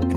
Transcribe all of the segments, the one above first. and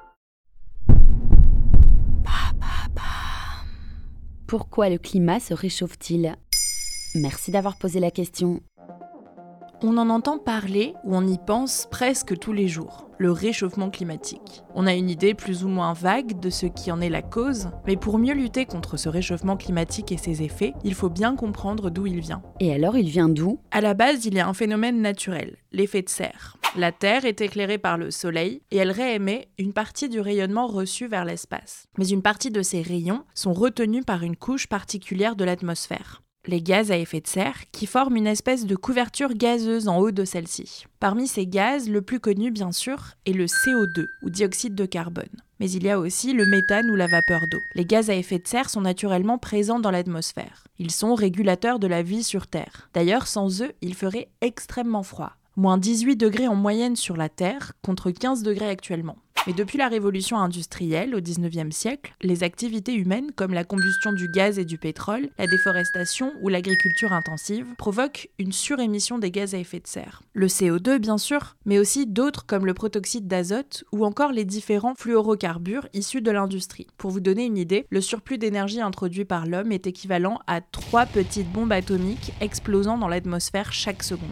Pourquoi le climat se réchauffe-t-il ? Merci d'avoir posé la question. On en entend parler ou on y pense presque tous les jours, le réchauffement climatique. On a une idée plus ou moins vague de ce qui en est la cause, mais pour mieux lutter contre ce réchauffement climatique et ses effets, il faut bien comprendre d'où il vient. Et alors, il vient d'où ? À la base, il y a un phénomène naturel, l'effet de serre. La Terre est éclairée par le Soleil et elle réémet une partie du rayonnement reçu vers l'espace. Mais une partie de ces rayons sont retenus par une couche particulière de l'atmosphère, les gaz à effet de serre, qui forment une espèce de couverture gazeuse en haut de celle-ci. Parmi ces gaz, le plus connu bien sûr est le CO2, ou dioxyde de carbone. Mais il y a aussi le méthane ou la vapeur d'eau. Les gaz à effet de serre sont naturellement présents dans l'atmosphère. Ils sont régulateurs de la vie sur Terre. D'ailleurs, sans eux, il ferait extrêmement froid. Moins 18 degrés en moyenne sur la Terre, contre 15 degrés actuellement. Mais depuis la révolution industrielle, au 19e siècle, les activités humaines, comme la combustion du gaz et du pétrole, la déforestation ou l'agriculture intensive, provoquent une surémission des gaz à effet de serre. Le CO2, bien sûr, mais aussi d'autres comme le protoxyde d'azote ou encore les différents fluorocarbures issus de l'industrie. Pour vous donner une idée, le surplus d'énergie introduit par l'homme est équivalent à 3 petites bombes atomiques explosant dans l'atmosphère chaque seconde.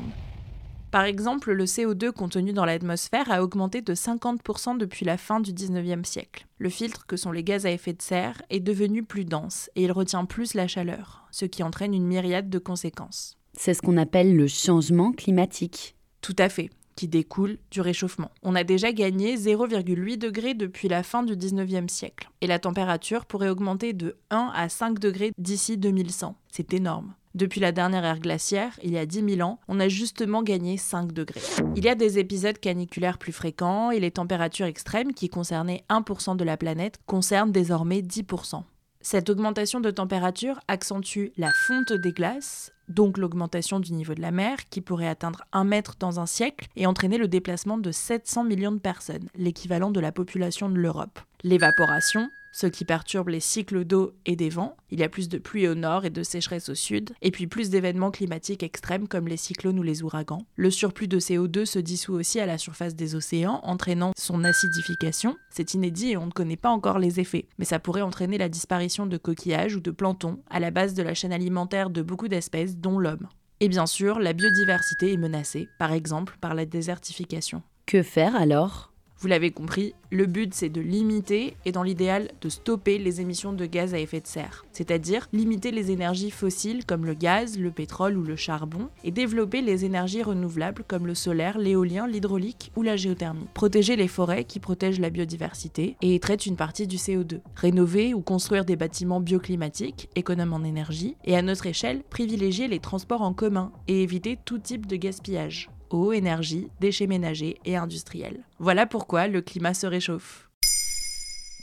Par exemple, le CO2 contenu dans l'atmosphère a augmenté de 50% depuis la fin du 19e siècle. Le filtre que sont les gaz à effet de serre est devenu plus dense et il retient plus la chaleur, ce qui entraîne une myriade de conséquences. C'est ce qu'on appelle le changement climatique. Tout à fait, qui découle du réchauffement. On a déjà gagné 0,8 degrés depuis la fin du 19e siècle et la température pourrait augmenter de 1 à 5 degrés d'ici 2100. C'est énorme. Depuis la dernière ère glaciaire, il y a 10 000 ans, on a justement gagné 5 degrés. Il y a des épisodes caniculaires plus fréquents et les températures extrêmes, qui concernaient 1% de la planète, concernent désormais 10%. Cette augmentation de température accentue la fonte des glaces, donc l'augmentation du niveau de la mer, qui pourrait atteindre 1 mètre dans un siècle et entraîner le déplacement de 700 millions de personnes, l'équivalent de la population de l'Europe. L'évaporation, ce qui perturbe les cycles d'eau et des vents. Il y a plus de pluie au nord et de sécheresse au sud, et puis plus d'événements climatiques extrêmes comme les cyclones ou les ouragans. Le surplus de CO2 se dissout aussi à la surface des océans, entraînant son acidification. C'est inédit et on ne connaît pas encore les effets, mais ça pourrait entraîner la disparition de coquillages ou de plancton à la base de la chaîne alimentaire de beaucoup d'espèces, dont l'homme. Et bien sûr, la biodiversité est menacée, par exemple par la désertification. Que faire alors ? Vous l'avez compris, le but c'est de limiter et dans l'idéal de stopper les émissions de gaz à effet de serre, c'est-à-dire limiter les énergies fossiles comme le gaz, le pétrole ou le charbon et développer les énergies renouvelables comme le solaire, l'éolien, l'hydraulique ou la géothermie. Protéger les forêts qui protègent la biodiversité et traitent une partie du CO2. Rénover ou construire des bâtiments bioclimatiques, économes en énergie et à notre échelle, privilégier les transports en commun et éviter tout type de gaspillage. Eau, énergie, déchets ménagers et industriels. Voilà pourquoi le climat se réchauffe.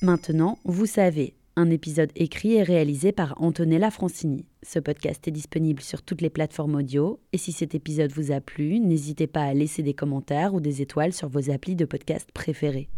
Maintenant, vous savez, un épisode écrit et réalisé par Antonella Francini. Ce podcast est disponible sur toutes les plateformes audio. Et si cet épisode vous a plu, n'hésitez pas à laisser des commentaires ou des étoiles sur vos applis de podcast préférés.